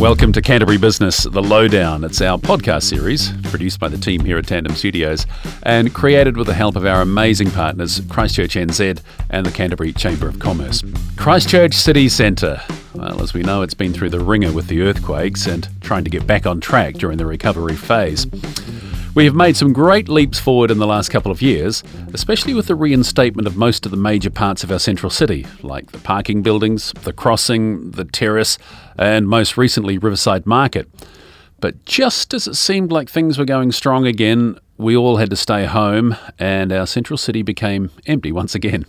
Welcome to Canterbury Business, The Lowdown. It's our podcast series, produced by the team here at Tandem Studios and created with the help of our amazing partners, Christchurch NZ and the Canterbury Chamber of Commerce. Christchurch City Centre. Well, as we know, it's been through the ringer with the earthquakes and trying to get back on track during the recovery phase. We have made some great leaps forward in the last couple of years, especially with the reinstatement of most of the major parts of our central city, like the parking buildings, the crossing, the terrace, and most recently Riverside Market. But just as it seemed like things were going strong again, we all had to stay home and our central city became empty once again.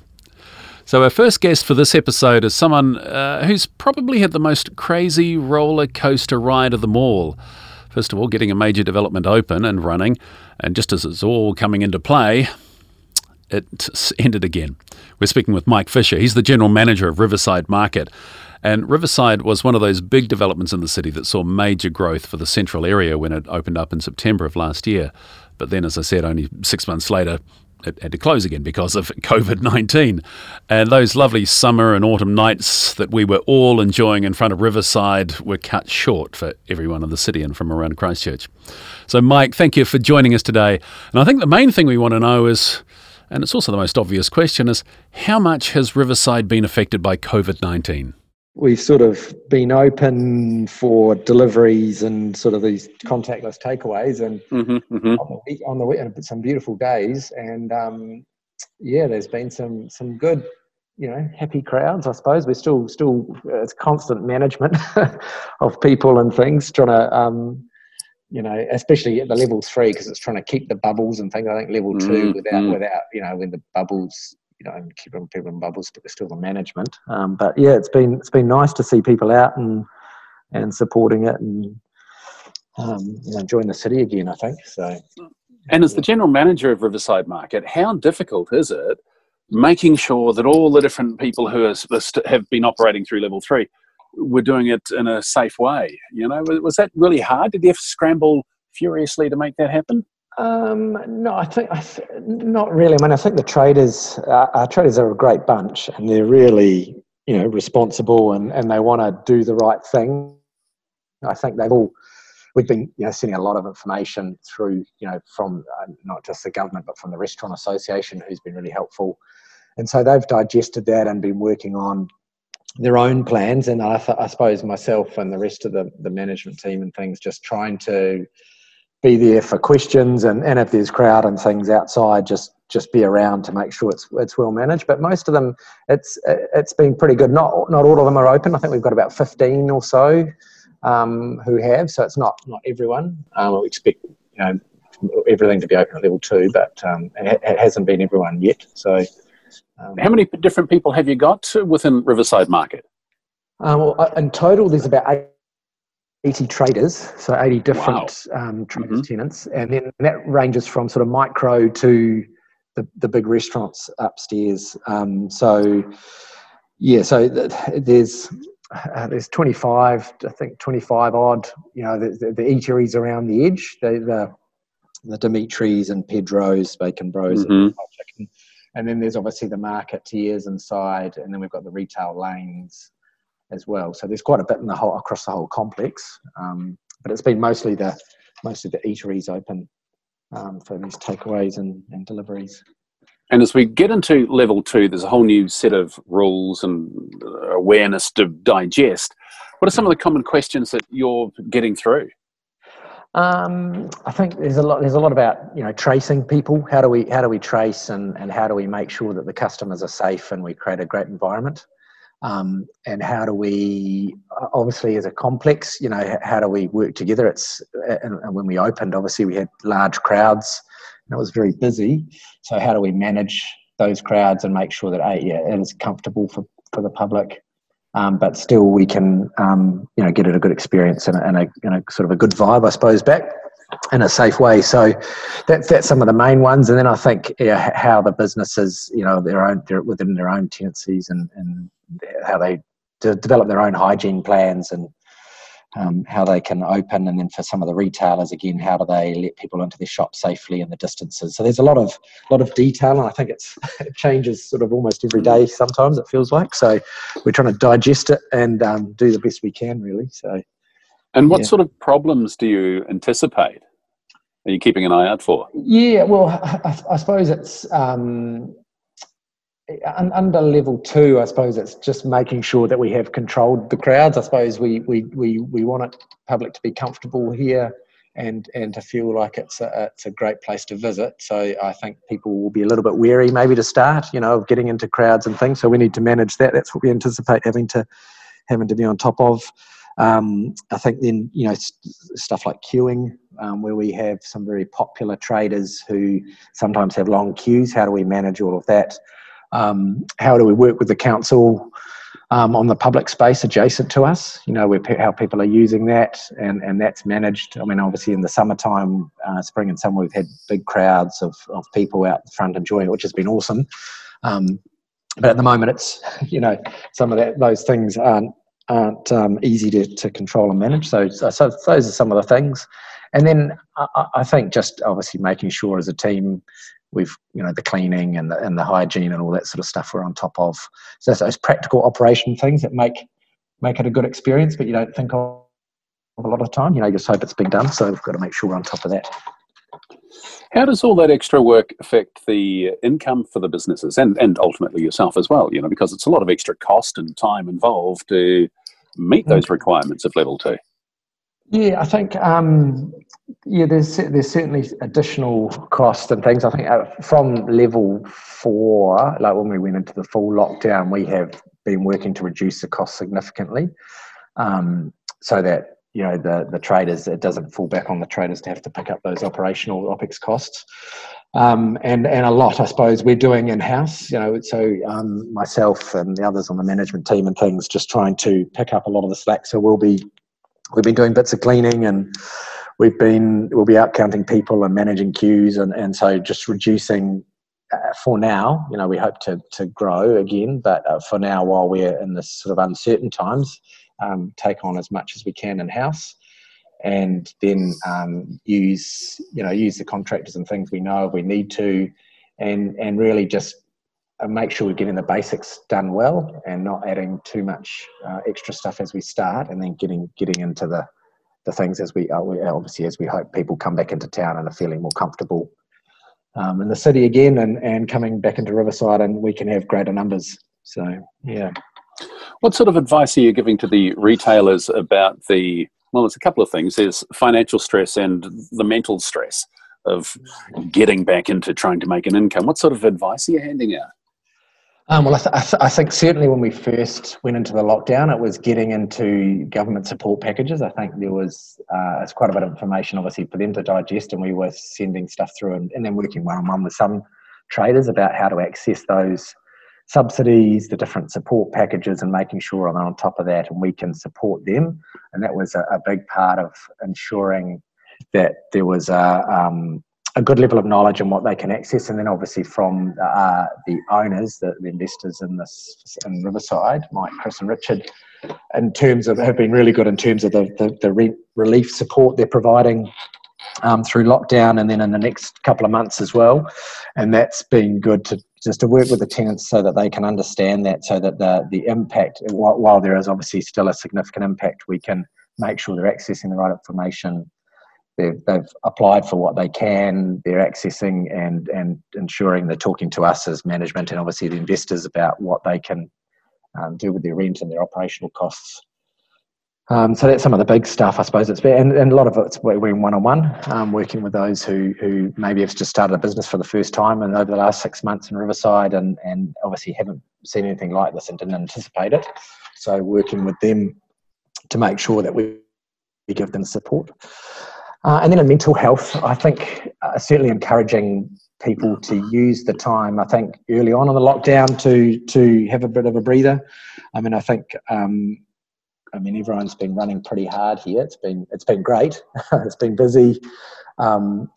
So our first guest for this episode is someone who's probably had the most crazy roller coaster ride of them all. First of all, getting a major development open and running, and just as it's all coming into play, it ended again. We're speaking with Mike Fisher. He's the General Manager of Riverside Market, and Riverside was one of those big developments in the city that saw major growth for the central area when it opened up in September of last year. But then, as I said, only 6 months later, it had to close again because of COVID-19. And those lovely summer and autumn nights that we were all enjoying in front of Riverside were cut short for everyone in the city and from around Christchurch. So, Mike, thank you for joining us today. And I think the main thing we want to know is, and it's also the most obvious question, is how much has Riverside been affected by COVID-19? We've sort of been open for deliveries and sort of these contactless takeaways, and on the some beautiful days, and there's been some good, happy crowds. I suppose we're still it's constant management of people and things, trying to especially at the level 3, because it's trying to keep the bubbles and things. I think level 2 without when the bubbles. And keeping people in bubbles, but there's still the management. It's been nice to see people out and supporting it and enjoying the city again, I think. So. And as the General Manager of Riverside Market, how difficult is it making sure that all the different people who have been operating through level 3 were doing it in a safe way? Was that really hard? Did you have to scramble furiously to make that happen? No, I think not really. I think the traders, our traders are a great bunch, and they're really, responsible and they want to do the right thing. I think we've been, sending a lot of information through, from not just the government, but from the Restaurant Association, who's been really helpful. And so they've digested that and been working on their own plans. And I suppose myself and the rest of the management team and things just trying to be there for questions, and if there's crowd and things outside, just be around to make sure it's well managed. But most of them, it's been pretty good. Not all of them are open. I think we've got about 15 or so who have. So it's not everyone. We expect everything to be open at level 2, but it hasn't been everyone yet. So, how many different people have you got within Riverside Market? In total, there's about 80 traders, so 80 different traders, tenants, and then that ranges from sort of micro to the big restaurants upstairs. There's 25 odd, the eateries around the edge, the Dimitris and Pedro's, Bacon Bros, and fried chicken. And then there's obviously the market tiers inside, and then we've got the retail lanes as well, so there's quite a bit in across the whole complex, but it's been mostly the eateries open for these takeaways and deliveries. And as we get into level 2, there's a whole new set of rules and awareness to digest. What are some of the common questions that you're getting through? I think there's a lot about tracing people. How do we trace and how do we make sure that the customers are safe and we create a great environment? And how do we, obviously as a complex, how do we work together? And when we opened, obviously we had large crowds and it was very busy. So how do we manage those crowds and make sure that it is comfortable for the public, but still we can, get it a good experience and a sort of a good vibe, I suppose, back in a safe way. So that's some of the main ones. And then I think how the businesses, they're within their own tenancies and how they develop their own hygiene plans and how they can open, and then for some of the retailers again, how do they let people into their shop safely and the distances. So there's a lot of detail, and I think it changes sort of almost every day. Sometimes it feels like, so we're trying to digest it and do the best we can, really. So And what sort of problems do you anticipate? Are you keeping an eye out for? Yeah, well, I suppose it's under level two. I suppose it's just making sure that we have controlled the crowds. I suppose we want it public to be comfortable here and to feel like it's a great place to visit. So I think people will be a little bit wary maybe to start, of getting into crowds and things. So we need to manage that. That's what we anticipate having to be on top of. I think then, stuff like queuing, where we have some very popular traders who sometimes have long queues. How do we manage all of that? How do we work with the council on the public space adjacent to us? How people are using that, and that's managed. I mean, obviously in the summertime, spring and summer, we've had big crowds of people out the front enjoying it, which has been awesome. But at the moment, it's, some of those things aren't easy to control and manage. So those are some of the things. And then I think just obviously making sure as a team we've, the cleaning and the hygiene and all that sort of stuff we're on top of. So those practical operation things that make it a good experience, but you don't think of a lot of time. You just hope it's been done. So we've got to make sure we're on top of that. How does all that extra work affect the income for the businesses and ultimately yourself as well? Because it's a lot of extra cost and time involved to meet those requirements of level two. Yeah, I think there's certainly additional costs and things. I think from level four, like when we went into the full lockdown, we have been working to reduce the cost significantly, so that the traders, it doesn't fall back on the traders to have to pick up those operational OPEX costs. And a lot, I suppose, we're doing in-house, so myself and the others on the management team and things just trying to pick up a lot of the slack. So we've been doing bits of cleaning, and we'll be out counting people and managing queues, and so just reducing for now. We hope to grow again, but for now, while we're in this sort of uncertain times, take on as much as we can in house, and then use the contractors and things we know if we need to, and really just make sure we're getting the basics done well and not adding too much extra stuff as we start, and then getting into the things as we obviously as we hope people come back into town and are feeling more comfortable in the city again, and coming back into Riverside, and we can have greater numbers. So yeah. What sort of advice are you giving to the retailers about well, there's a couple of things. There's financial stress and the mental stress of getting back into trying to make an income. What sort of advice are you handing out? Well, I think certainly when we first went into the lockdown, it was getting into government support packages. I think there was it's quite a bit of information, obviously, for them to digest, and we were sending stuff through and then working one-on-one with some traders about how to access those subsidies, the different support packages, and making sure I'm on top of that and we can support them. And that was a big part of ensuring that there was a good level of knowledge and what they can access, and then obviously from the owners, the investors in Riverside, Mike, Chris and Richard, have been really good in terms of the rent relief support they're providing through lockdown, and then in the next couple of months as well. And that's been good to work with the tenants so that they can understand that, so that the impact, while there is obviously still a significant impact, we can make sure they're accessing the right information. They've applied for what they can, they're accessing and ensuring they're talking to us as management and obviously the investors about what they can do with their rent and their operational costs. So that's some of the big stuff, I suppose. And a lot of it's been one-on-one, working with those who maybe have just started a business for the first time and over the last 6 months in Riverside and obviously haven't seen anything like this and didn't anticipate it. So working with them to make sure that we give them support. And then in mental health, I think certainly encouraging people to use the time, I think, early on in the lockdown to have a bit of a breather. I mean, I think, everyone's been running pretty hard here. It's been great. It's been busy, and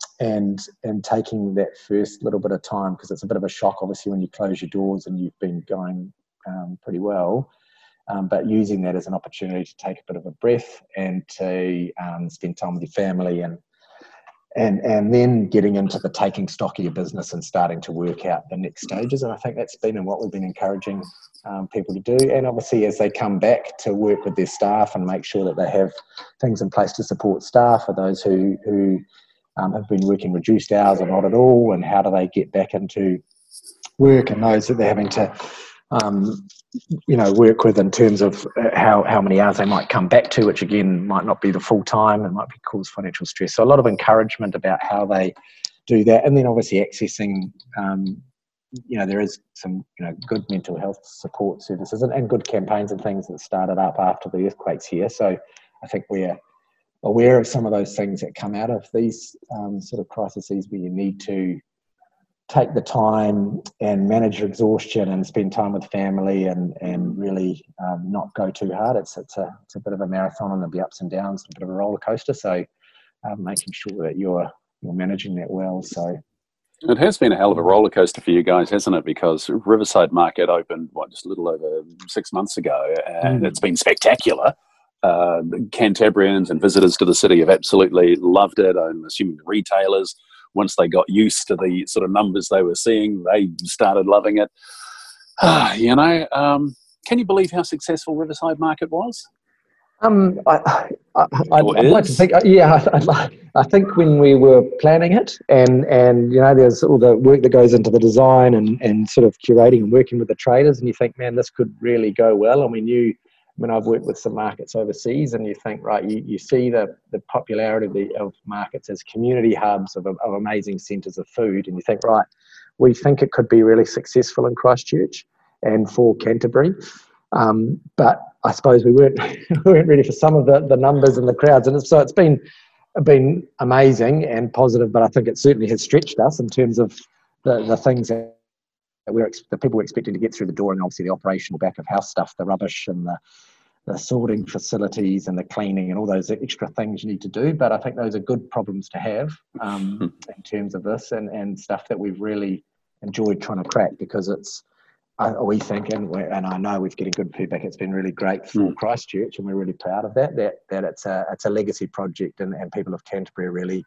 taking that first little bit of time, because it's a bit of a shock, obviously, when you close your doors and you've been going pretty well. But using that as an opportunity to take a bit of a breath and to spend time with your family and and then getting into the taking stock of your business and starting to work out the next stages. And I think that's been what we've been encouraging people to do. And obviously, as they come back, to work with their staff and make sure that they have things in place to support staff, for those who have been working reduced hours or not at all, and how do they get back into work, and those that they're having to work with in terms of how many hours they might come back to, which again might not be the full time and might be cause financial stress. So a lot of encouragement about how they do that, and then obviously accessing there is some good mental health support services and good campaigns and things that started up after the earthquakes here. So I think we're aware of some of those things that come out of these sort of crises, where you need to take the time and manage your exhaustion and spend time with family and really not go too hard. It's a bit of a marathon, and there'll be ups and downs, a bit of a roller coaster. So making sure that you're managing that well. So it has been a hell of a roller coaster for you guys, hasn't it? Because Riverside Market opened just a little over 6 months ago, and it's been spectacular. Canterburyans and visitors to the city have absolutely loved it. I'm assuming retailers, once they got used to the sort of numbers they were seeing, they started loving it. Can you believe how successful Riverside Market was? I'd like to think. I think when we were planning it, and there's all the work that goes into the design and sort of curating and working with the traders, and you think, man, this could really go well. And we knew. I mean, I've worked with some markets overseas, and you think, right, you see the popularity of markets as community hubs of amazing centres of food, and you think, right, we think it could be really successful in Christchurch and for Canterbury. But I suppose we weren't ready for some of the numbers and the crowds, and so it's been amazing and positive, but I think it certainly has stretched us in terms of the things that the people were expecting to get through the door, and obviously the operational back of house stuff, the rubbish and the sorting facilities and the cleaning and all those extra things you need to do. But I think those are good problems to have in terms of this and stuff that we've really enjoyed trying to crack, because it's, we think, and I know we're getting good feedback, it's been really great for Christchurch, and we're really proud of that it's a legacy project, and people of Canterbury are really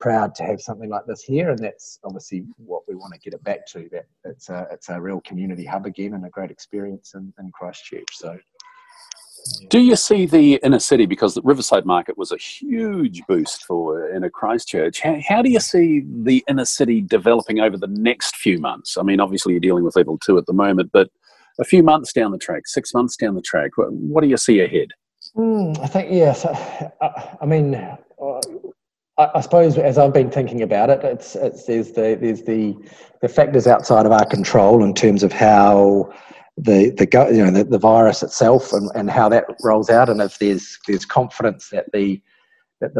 proud to have something like this here, and that's obviously what we want to get it back to. That it's a real community hub again, and a great experience in Christchurch. So, yeah. Do you see the inner city, because the Riverside Market was a huge boost for inner Christchurch? How do you see the inner city developing over the next few months? I mean, obviously you're dealing with level 2 at the moment, but a few months down the track, 6 months down the track, what do you see ahead? I think I suppose as I've been thinking about it, there's the factors outside of our control in terms of how the virus itself and how that rolls out, and if there's confidence that the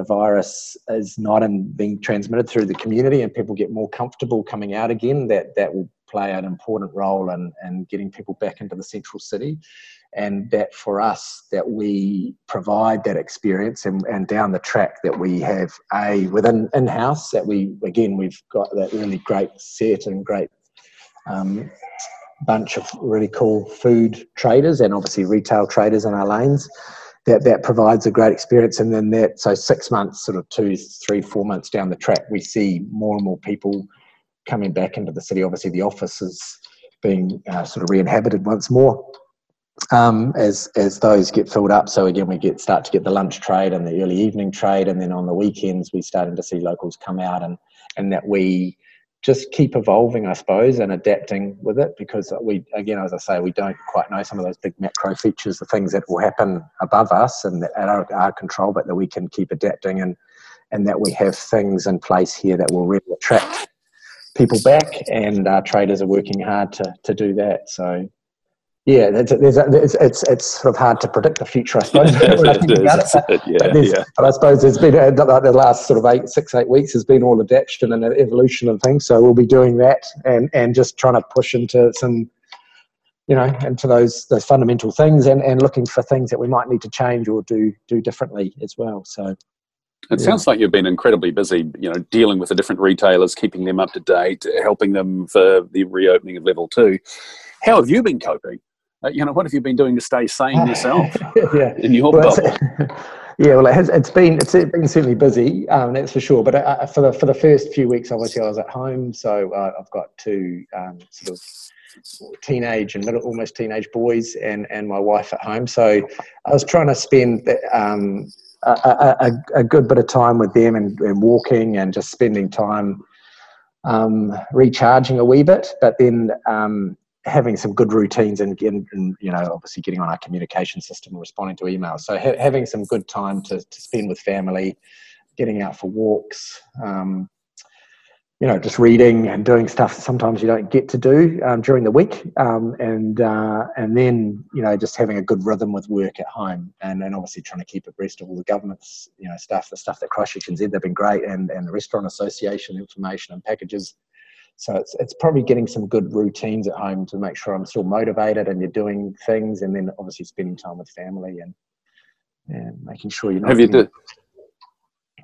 virus is not being transmitted through the community, and people get more comfortable coming out again, that will play an important role in getting people back into the central city. And that for us, that we provide that experience, and down the track that we have within in-house, that we've got that really great set and great bunch of really cool food traders and obviously retail traders in our lanes, that provides a great experience. And then so 6 months, sort of 2, 3, 4 months down the track, we see more and more people coming back into the city, obviously the offices being sort of re-inhabited once more. As those get filled up, so again we start to get the lunch trade and the early evening trade, and then on the weekends we're starting to see locals come out, and that we just keep evolving, I suppose, and adapting with it, because we, again, as I say, we don't quite know some of those big macro features, the things that will happen above us and that are at our control, but that we can keep adapting, and that we have things in place here that will really attract people back, and our traders are working hard to do that. So yeah, it's sort of hard to predict the future, I suppose. But I suppose there's been the last sort of 6-8 weeks has been all adaptation and evolution and things. So we'll be doing that, and just trying to push into some, into those fundamental things, and looking for things that we might need to change or do differently as well. So. It sounds like you've been incredibly busy, dealing with the different retailers, keeping them up to date, helping them for the reopening of level 2. How have you been coping? What have you been doing to stay sane yourself in your bubble? Yeah, well, it's been certainly busy, that's for sure. But for the first few weeks, obviously, I was at home, so I've got two sort of teenage and almost teenage boys, and my wife at home. So I was trying to spend a good bit of time with them and walking and just spending time recharging a wee bit, but then having some good routines and you know, obviously getting on our communication system and responding to emails. So having some good time to spend with family, getting out for walks, you know, just reading and doing stuff sometimes you don't get to do during the week, and then, you know, just having a good rhythm with work at home, and obviously trying to keep abreast of all the government's, you know, stuff that Christchurch NZ, they've been great, and the Restaurant Association information and packages. So it's probably getting some good routines at home to make sure I'm still motivated and you're doing things, and then obviously spending time with family and making sure you're not.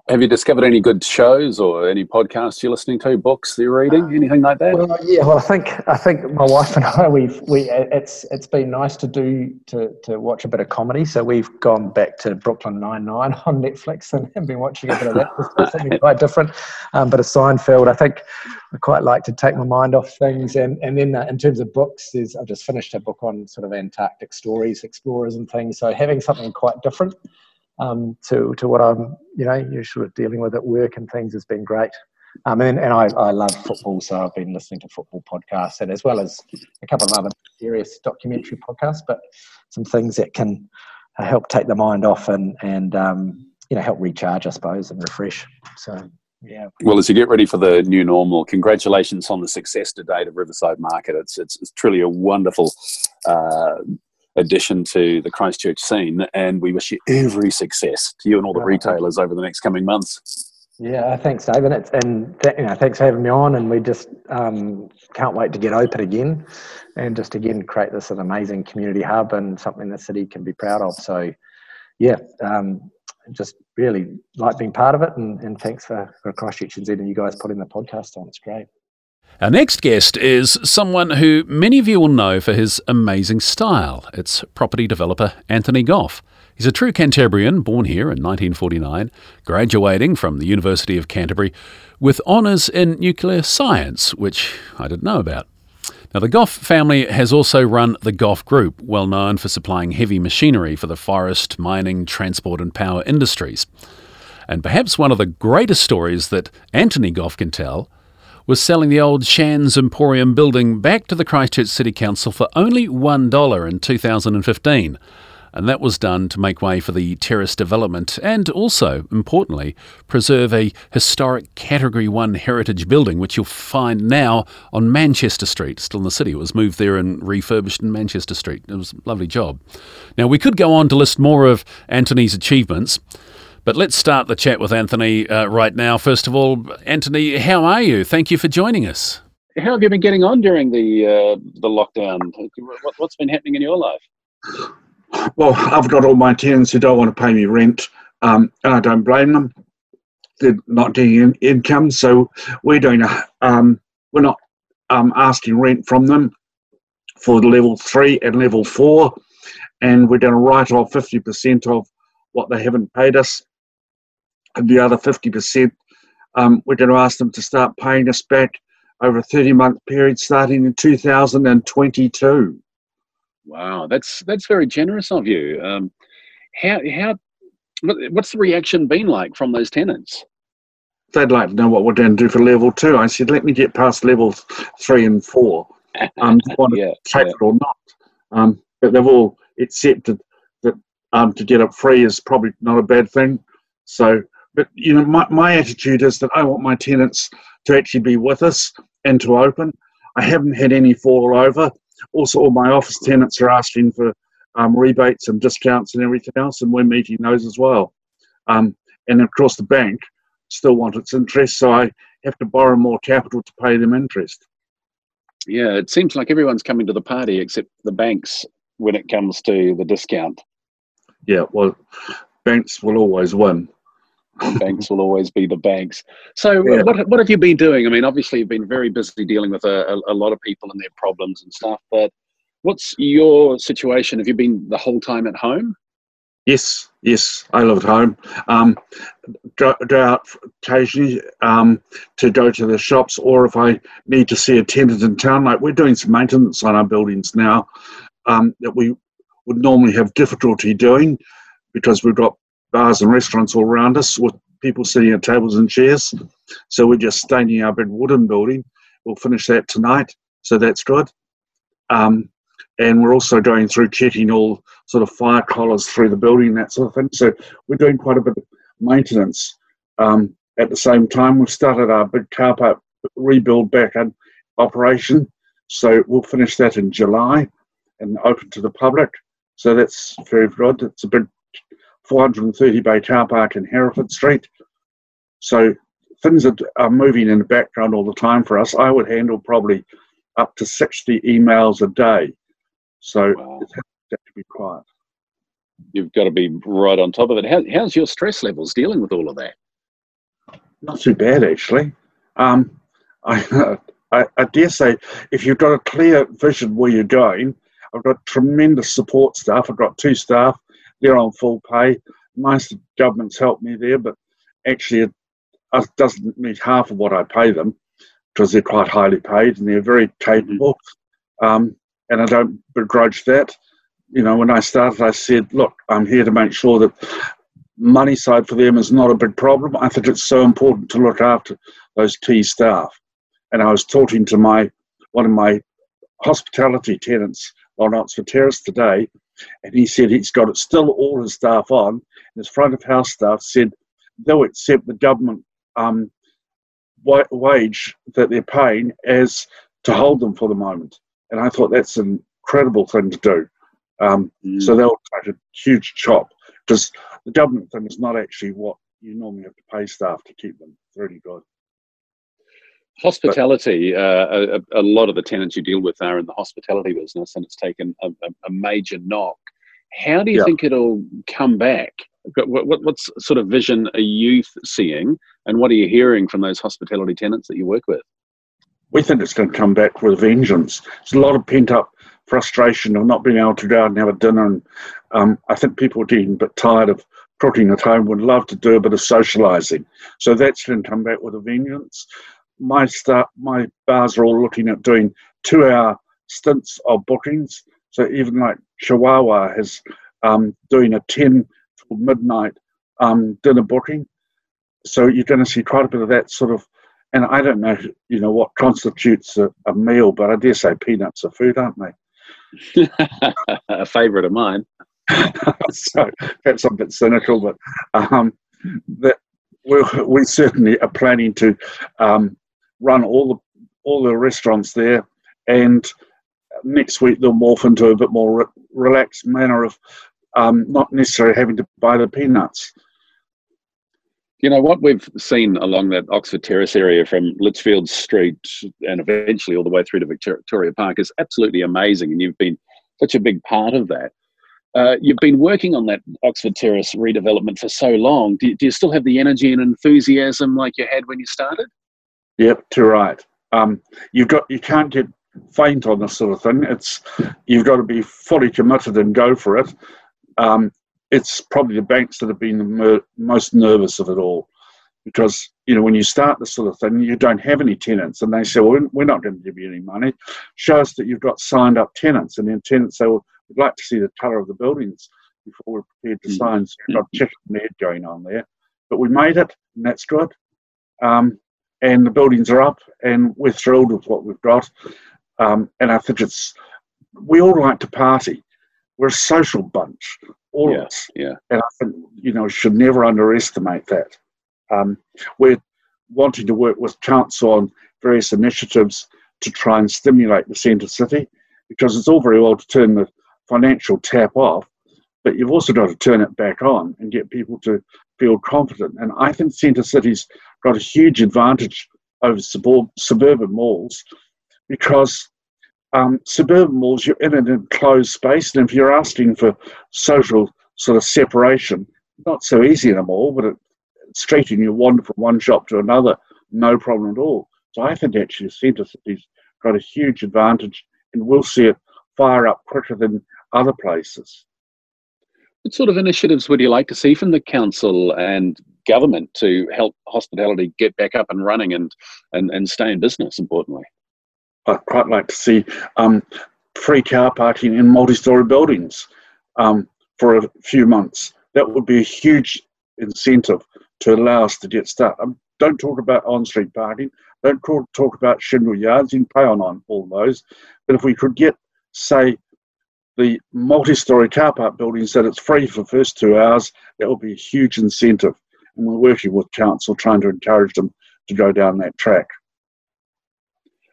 Have you discovered any good shows or any podcasts you're listening to, books you're reading, anything like that? Well, yeah. Well, I think my wife and I, it's been nice to watch a bit of comedy. So we've gone back to Brooklyn Nine-Nine on Netflix and been watching a bit of that. Something quite different, but a Seinfeld. I think I quite like to take my mind off things. And then in terms of books, I've just finished a book on sort of Antarctic stories, explorers and things. So having something quite different to what I'm, you know, you're sort of dealing with at work and things has been great. And I love football, so I've been listening to football podcasts, and as well as a couple of other serious documentary podcasts, but some things that can help take the mind off and you know, help recharge, I suppose, and refresh. So yeah. Well, as you get ready for the new normal, congratulations on the success to date of Riverside Market. It's truly a wonderful addition to the Christchurch scene, and we wish you every success to you and all the retailers over the next coming months. Yeah, thanks, Dave, and thanks for having me on, and we just can't wait to get open again and just again create this an amazing community hub and something the city can be proud of. So yeah, just really like being part of it, and thanks for Christchurch NZ and you guys putting the podcast on. It's great. Our next guest is someone who many of you will know for his amazing style. It's property developer Anthony Goff. He's a true Cantabrian, born here in 1949, graduating from the University of Canterbury with honours in nuclear science, which I didn't know about. Now, the Goff family has also run the Goff Group, well known for supplying heavy machinery for the forest, mining, transport and power industries. And perhaps one of the greatest stories that Anthony Goff can tell was selling the old Shan's Emporium building back to the Christchurch City Council for only $1 in 2015. And that was done to make way for the terrace development and also, importantly, preserve a historic Category 1 heritage building, which you'll find now on Manchester Street, still in the city. It was moved there and refurbished in Manchester Street. It was a lovely job. Now, we could go on to list more of Anthony's achievements, but let's start the chat with Anthony right now. First of all, Anthony, how are you? Thank you for joining us. How have you been getting on during the lockdown? What's been happening in your life? Well, I've got all my tenants who don't want to pay me rent, and I don't blame them. They're not getting income, so we're doing we're not asking rent from them for level 3 and level 4, and we're going to write off 50% of what they haven't paid us. And the other 50%, we're going to ask them to start paying us back over a 30-month period starting in 2022. Wow, that's very generous of you. What's the reaction been like from those tenants? They'd like to know what we're going to do for level 2. I said, let me get past levels 3 and 4. Take it or not? But they've all accepted that to get it free is probably not a bad thing. So, but you know, my attitude is that I want my tenants to actually be with us and to open. I haven't had any fall over. Also, all my office tenants are asking for rebates and discounts and everything else, and we're meeting those as well. And of course, the bank still wants its interest, so I have to borrow more capital to pay them interest. Yeah, it seems like everyone's coming to the party except the banks when it comes to the discount. Yeah, well, banks will always win. Banks will always be the banks. So yeah. What have you been doing? I mean, obviously you've been very busy dealing with a lot of people and their problems and stuff, but what's your situation? Have you been the whole time at home? Yes, I live at home. Go out occasionally to go to the shops, or if I need to see a tenant in town, like we're doing some maintenance on our buildings now that we would normally have difficulty doing because we've got bars and restaurants all around us with people sitting at tables and chairs. So we're just staining our big wooden building. We'll finish that tonight, so that's good. And we're also going through checking all sort of fire collars through the building, that sort of thing. So we're doing quite a bit of maintenance. At the same time, we've started our big car park rebuild back in operation. So we'll finish that in July and open to the public. So that's very good. It's a big 430-bay car park in Hereford Street. So things that are moving in the background all the time for us. I would handle probably up to 60 emails a day. So wow. It's got to be quiet. You've got to be right on top of it. How's your stress levels dealing with all of that? Not too bad, actually. I dare say, if you've got a clear vision where you're going, I've got tremendous support staff. I've got two staff. They're on full pay. Most of the government's helped me there, but actually it doesn't meet half of what I pay them because they're quite highly paid and they're very capable. And I don't begrudge that. You know, when I started, I said, look, I'm here to make sure that money side for them is not a big problem. I think it's so important to look after those key staff. And I was talking to one of my hospitality tenants on Oxford Terrace today, and he said he's got it still all his staff on. And his front of house staff said they'll accept the government wage that they're paying as to hold them for the moment. And I thought that's an incredible thing to do. So they'll take a huge chop because the government thing is not actually what you normally have to pay staff to keep them. It's really good. Hospitality, a lot of the tenants you deal with are in the hospitality business, and it's taken a major knock. How do you think it'll come back? What sort of vision are you seeing, and what are you hearing from those hospitality tenants that you work with? We think it's going to come back with a vengeance. It's a lot of pent-up frustration of not being able to go out and have a dinner. And I think people are getting a bit tired of cooking at home, would love to do a bit of socialising. So that's going to come back with a vengeance. My bars are all looking at doing 2-hour stints of bookings. So even like Chihuahua is doing a 10 till midnight dinner booking. So you're going to see quite a bit of that sort of. And I don't know, you know, what constitutes a meal, but I dare say peanuts are food, aren't they? A favourite of mine. So that's a bit cynical, but that we certainly are planning to run all the restaurants there, and next week they'll morph into a bit more relaxed manner of not necessarily having to buy the peanuts. You know, what we've seen along that Oxford Terrace area from Litchfield Street and eventually all the way through to Victoria Park is absolutely amazing, and you've been such a big part of that. You've been working on that Oxford Terrace redevelopment for so long. Do you still have the energy and enthusiasm like you had when you started? Yep, too right. You can't get faint on this sort of thing. You've got to be fully committed and go for it. It's probably the banks that have been the most nervous of it all, because, you know, when you start this sort of thing, you don't have any tenants, and they say, well, we're not going to give you any money. Show us that you've got signed up tenants, and then tenants say, well, we'd like to see the colour of the buildings before we're prepared to sign. So you've got chicken and egg going on there. But we made it, and that's good. And the buildings are up, and we're thrilled with what we've got. And I think we all like to party. We're a social bunch, all of us. Yeah. And I think, you know, should never underestimate that. We're wanting to work with council on various initiatives to try and stimulate the centre city, because it's all very well to turn the financial tap off, but you've also got to turn it back on and get people to feel confident. And I think centre cities got a huge advantage over suburban malls, because suburban malls, you're in an enclosed space, and if you're asking for social sort of separation, not so easy in a mall, but straight in, you wander from one shop to another, no problem at all. So I think actually the centre city's got a huge advantage, and we'll see it fire up quicker than other places. What sort of initiatives would you like to see from the council and government to help hospitality get back up and running and stay in business, importantly? I'd quite like to see free car parking in multi-storey buildings for a few months. That would be a huge incentive to allow us to get started. Don't talk about on-street parking. Don't talk about shingle yards. You can pay on all those. But if we could get, say, the multi-storey car park buildings that it's free for the first 2 hours, that will be a huge incentive. And we're working with council trying to encourage them to go down that track.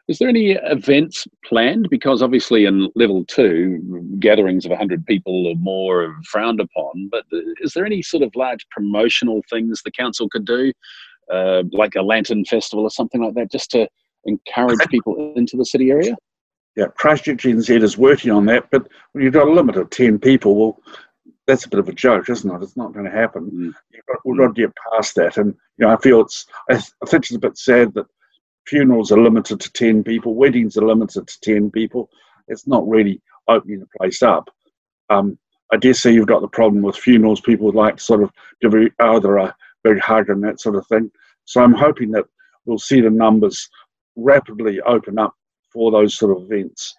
Is there any events planned? Because obviously in level 2, gatherings of 100 people or more are frowned upon, but is there any sort of large promotional things the council could do, like a lantern festival or something like that, just to encourage people into the city area? Yeah, Christchurch NZ is working on that, but when you've got a limit of 10 people, well, that's a bit of a joke, isn't it? It's not going to happen. Mm. We've got to get past that. And, you know, I think it's a bit sad that funerals are limited to 10 people, weddings are limited to 10 people. It's not really opening the place up. I dare say you've got the problem with funerals. People like sort of, they're a big hug and that sort of thing. So I'm hoping that we'll see the numbers rapidly open up for those sort of events,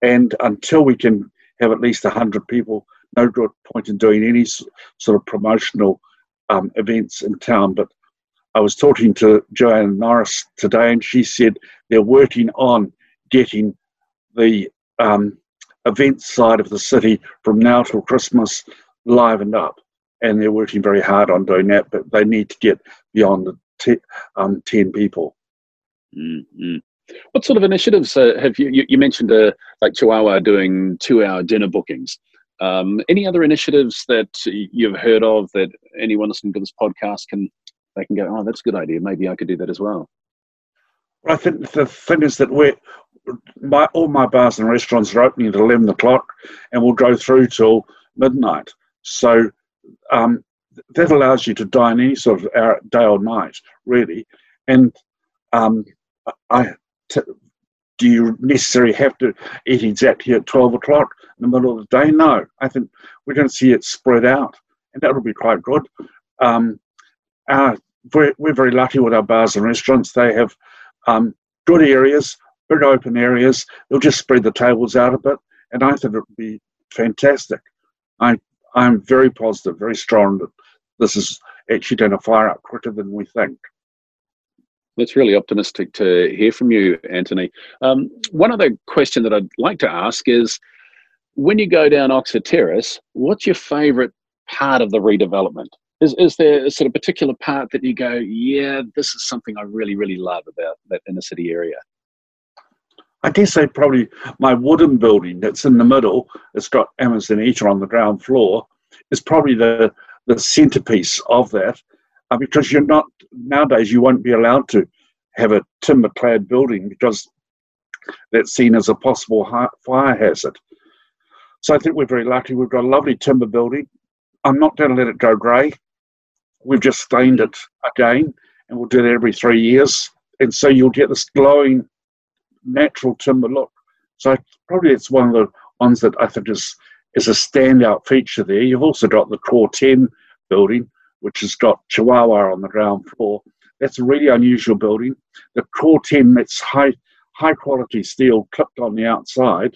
and until we can have at least 100 people, no good point in doing any sort of promotional events in town. But I was talking to Joanne Norris today, and she said they're working on getting the event side of the city from now till Christmas livened up, and they're working very hard on doing that, but they need to get beyond the 10 people. Mm-hmm. What sort of initiatives have you mentioned, like Chihuahua doing 2-hour dinner bookings? Any other initiatives that you've heard of that anyone listening to this podcast can go, oh, that's a good idea, maybe I could do that as well? Well, I think the thing is that all my bars and restaurants are opening at 11 o'clock and will go through till midnight. So that allows you to dine any sort of hour, day or night, really. And do you necessarily have to eat exactly at 12 o'clock in the middle of the day? No. I think we're going to see it spread out, and that will be quite good. We're very lucky with our bars and restaurants. They have good areas, big open areas. They'll just spread the tables out a bit, and I think it would be fantastic. I'm very positive, very strong that this is actually going to fire up quicker than we think. That's really optimistic to hear from you, Anthony. One other question that I'd like to ask is, when you go down Oxford Terrace, what's your favourite part of the redevelopment? Is there a sort of particular part that you go, yeah, this is something I really, really love about that inner city area? I guess they probably, my wooden building that's in the middle, it's got Amazon Eater on the ground floor, is probably the centrepiece of that. Because you're not, nowadays you won't be allowed to have a timber clad building because that's seen as a possible fire hazard. So I think we're very lucky. We've got a lovely timber building. I'm not going to let it go grey. We've just stained it again, and we'll do that every 3 years. And so you'll get this glowing, natural timber look. So probably it's one of the ones that I think is a standout feature there. You've also got the Core 10 building, which has got Chihuahua on the ground floor. That's a really unusual building. The Core 10, that's high-quality steel clipped on the outside.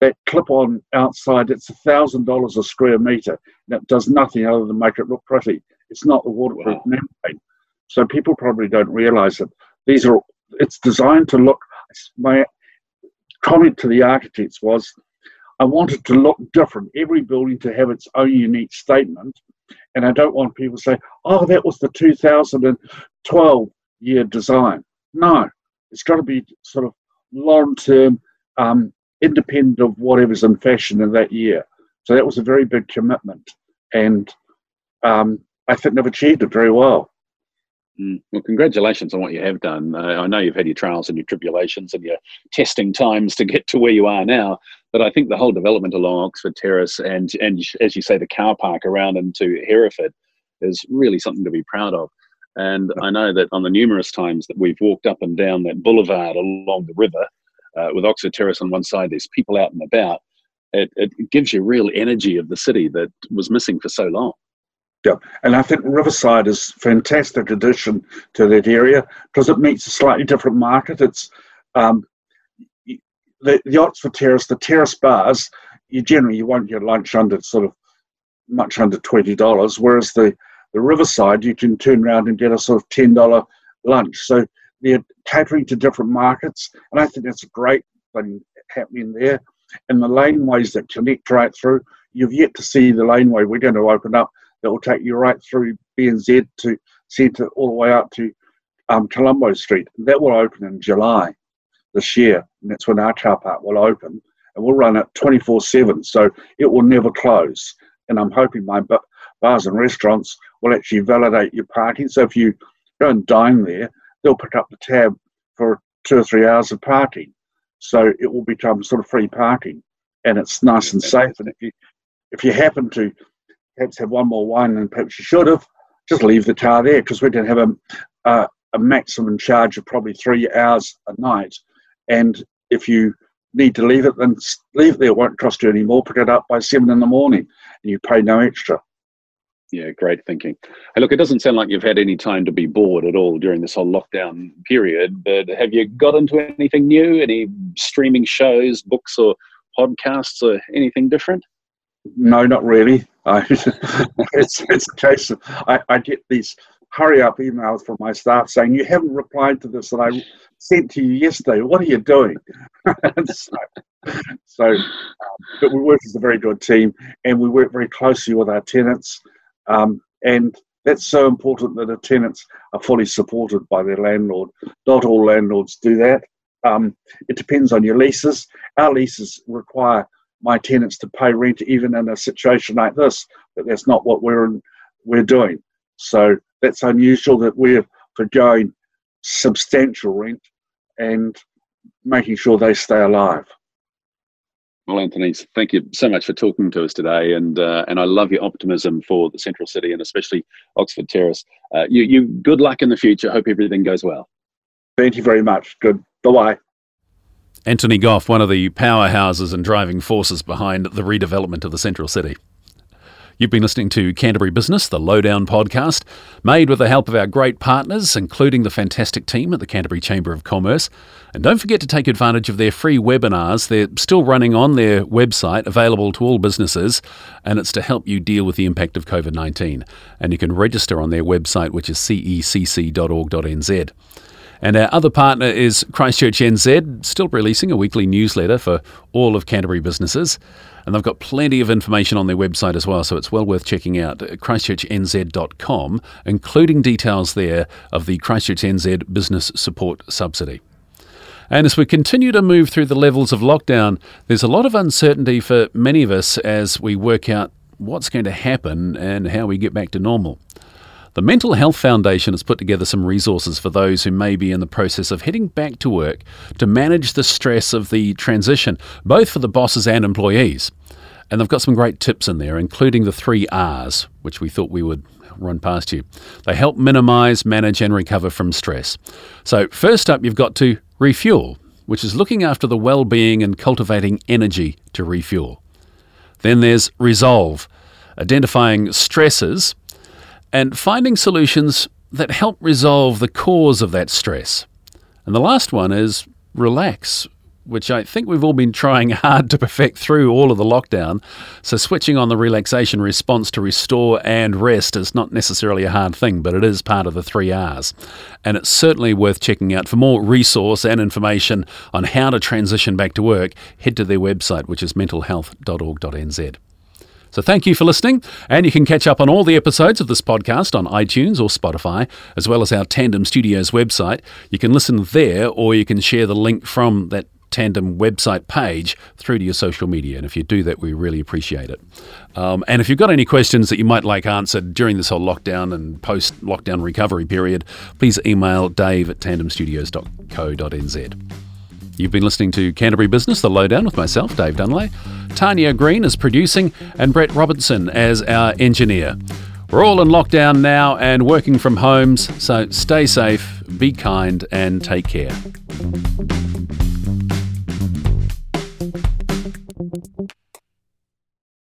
That clip-on outside, it's $1,000 a square metre. That does nothing other than make it look pretty. It's not the waterproof membrane. So people probably don't realise that it's designed to look. My comment to the architects was, I want it to look different. Every building to have its own unique statement. And I don't want people to say, oh, that was the 2012 year design. No, it's got to be sort of long-term, independent of whatever's in fashion in that year. So that was a very big commitment. And I think they've achieved it very well. Well, congratulations on what you have done. I know you've had your trials and your tribulations and your testing times to get to where you are now, but I think the whole development along Oxford Terrace and as you say, the car park around into Hereford is really something to be proud of. And I know that on the numerous times that we've walked up and down that boulevard along the river with Oxford Terrace on one side, there's people out and about, it gives you real energy of the city that was missing for so long. Yeah, and I think Riverside is a fantastic addition to that area because it meets a slightly different market. It's the Oxford Terrace, the terrace bars, you won't get lunch under sort of much under $20, whereas the Riverside, you can turn around and get a sort of $10 lunch. So they're catering to different markets, and I think that's a great thing happening there. And the laneways that connect right through, you've yet to see the laneway we're going to open up that will take you right through BNZ to centre all the way out to Colombo Street. That will open in July this year, and that's when our car park will open, and we'll run it 24/7, so it will never close. And I'm hoping my bars and restaurants will actually validate your parking, so if you go and dine there, they'll pick up the tab for 2 or 3 hours of parking. So it will become sort of free parking, and it's nice and safe. And if you happen to perhaps have one more wine than perhaps you should have, just leave the car there, because we're going to have a maximum charge of probably 3 hours a night. And if you need to leave it, then leave it there. It won't cost you any more. Pick it up by 7 in the morning, and you pay no extra. Yeah, great thinking. Hey, look, it doesn't sound like you've had any time to be bored at all during this whole lockdown period, but have you got into anything new, any streaming shows, books or podcasts or anything different? No, not really. It's a case of I get these hurry-up emails from my staff saying, you haven't replied to this that I sent to you yesterday. What are you doing? But we work as a very good team, and we work very closely with our tenants. And that's so important that the tenants are fully supported by their landlord. Not all landlords do that. It depends on your leases. Our leases require my tenants to pay rent even in a situation like this, but that's not what we're doing. So that's unusual that we're forgoing substantial rent and making sure they stay alive. Well, Anthony, thank you so much for talking to us today, and I love your optimism for the Central City and especially Oxford Terrace. You good luck in the future. Hope everything goes well. Thank you very much. Good. Bye-bye. Anthony Goff, one of the powerhouses and driving forces behind the redevelopment of the Central City. You've been listening to Canterbury Business, the Lowdown podcast, made with the help of our great partners, including the fantastic team at the Canterbury Chamber of Commerce. And don't forget to take advantage of their free webinars. They're still running on their website, available to all businesses, and it's to help you deal with the impact of COVID-19. And you can register on their website, which is cecc.org.nz. And our other partner is Christchurch NZ, still releasing a weekly newsletter for all of Canterbury businesses. And they've got plenty of information on their website as well, so it's well worth checking out, ChristchurchNZ.com, including details there of the Christchurch NZ Business Support Subsidy. And as we continue to move through the levels of lockdown, there's a lot of uncertainty for many of us as we work out what's going to happen and how we get back to normal. The Mental Health Foundation has put together some resources for those who may be in the process of heading back to work to manage the stress of the transition, both for the bosses and employees. And they've got some great tips in there, including the 3 R's, which we thought we would run past you. They help minimise, manage and recover from stress. So first up, you've got to refuel, which is looking after the well-being and cultivating energy to refuel. Then there's resolve, identifying stresses and finding solutions that help resolve the cause of that stress. And the last one is relax, which I think we've all been trying hard to perfect through all of the lockdown. So switching on the relaxation response to restore and rest is not necessarily a hard thing, but it is part of the 3 R's. And it's certainly worth checking out. For more resource and information on how to transition back to work, head to their website, which is mentalhealth.org.nz. So thank you for listening, and you can catch up on all the episodes of this podcast on iTunes or Spotify, as well as our Tandem Studios website. You can listen there, or you can share the link from that Tandem website page through to your social media, and if you do that, we really appreciate it. And if you've got any questions that you might like answered during this whole lockdown and post-lockdown recovery period, please email dave@tandemstudios.co.nz. You've been listening to Canterbury Business, The Lowdown with myself, Dave Dunlay. Tanya Green is producing and Brett Robertson as our engineer. We're all in lockdown now and working from homes, so stay safe, be kind and take care.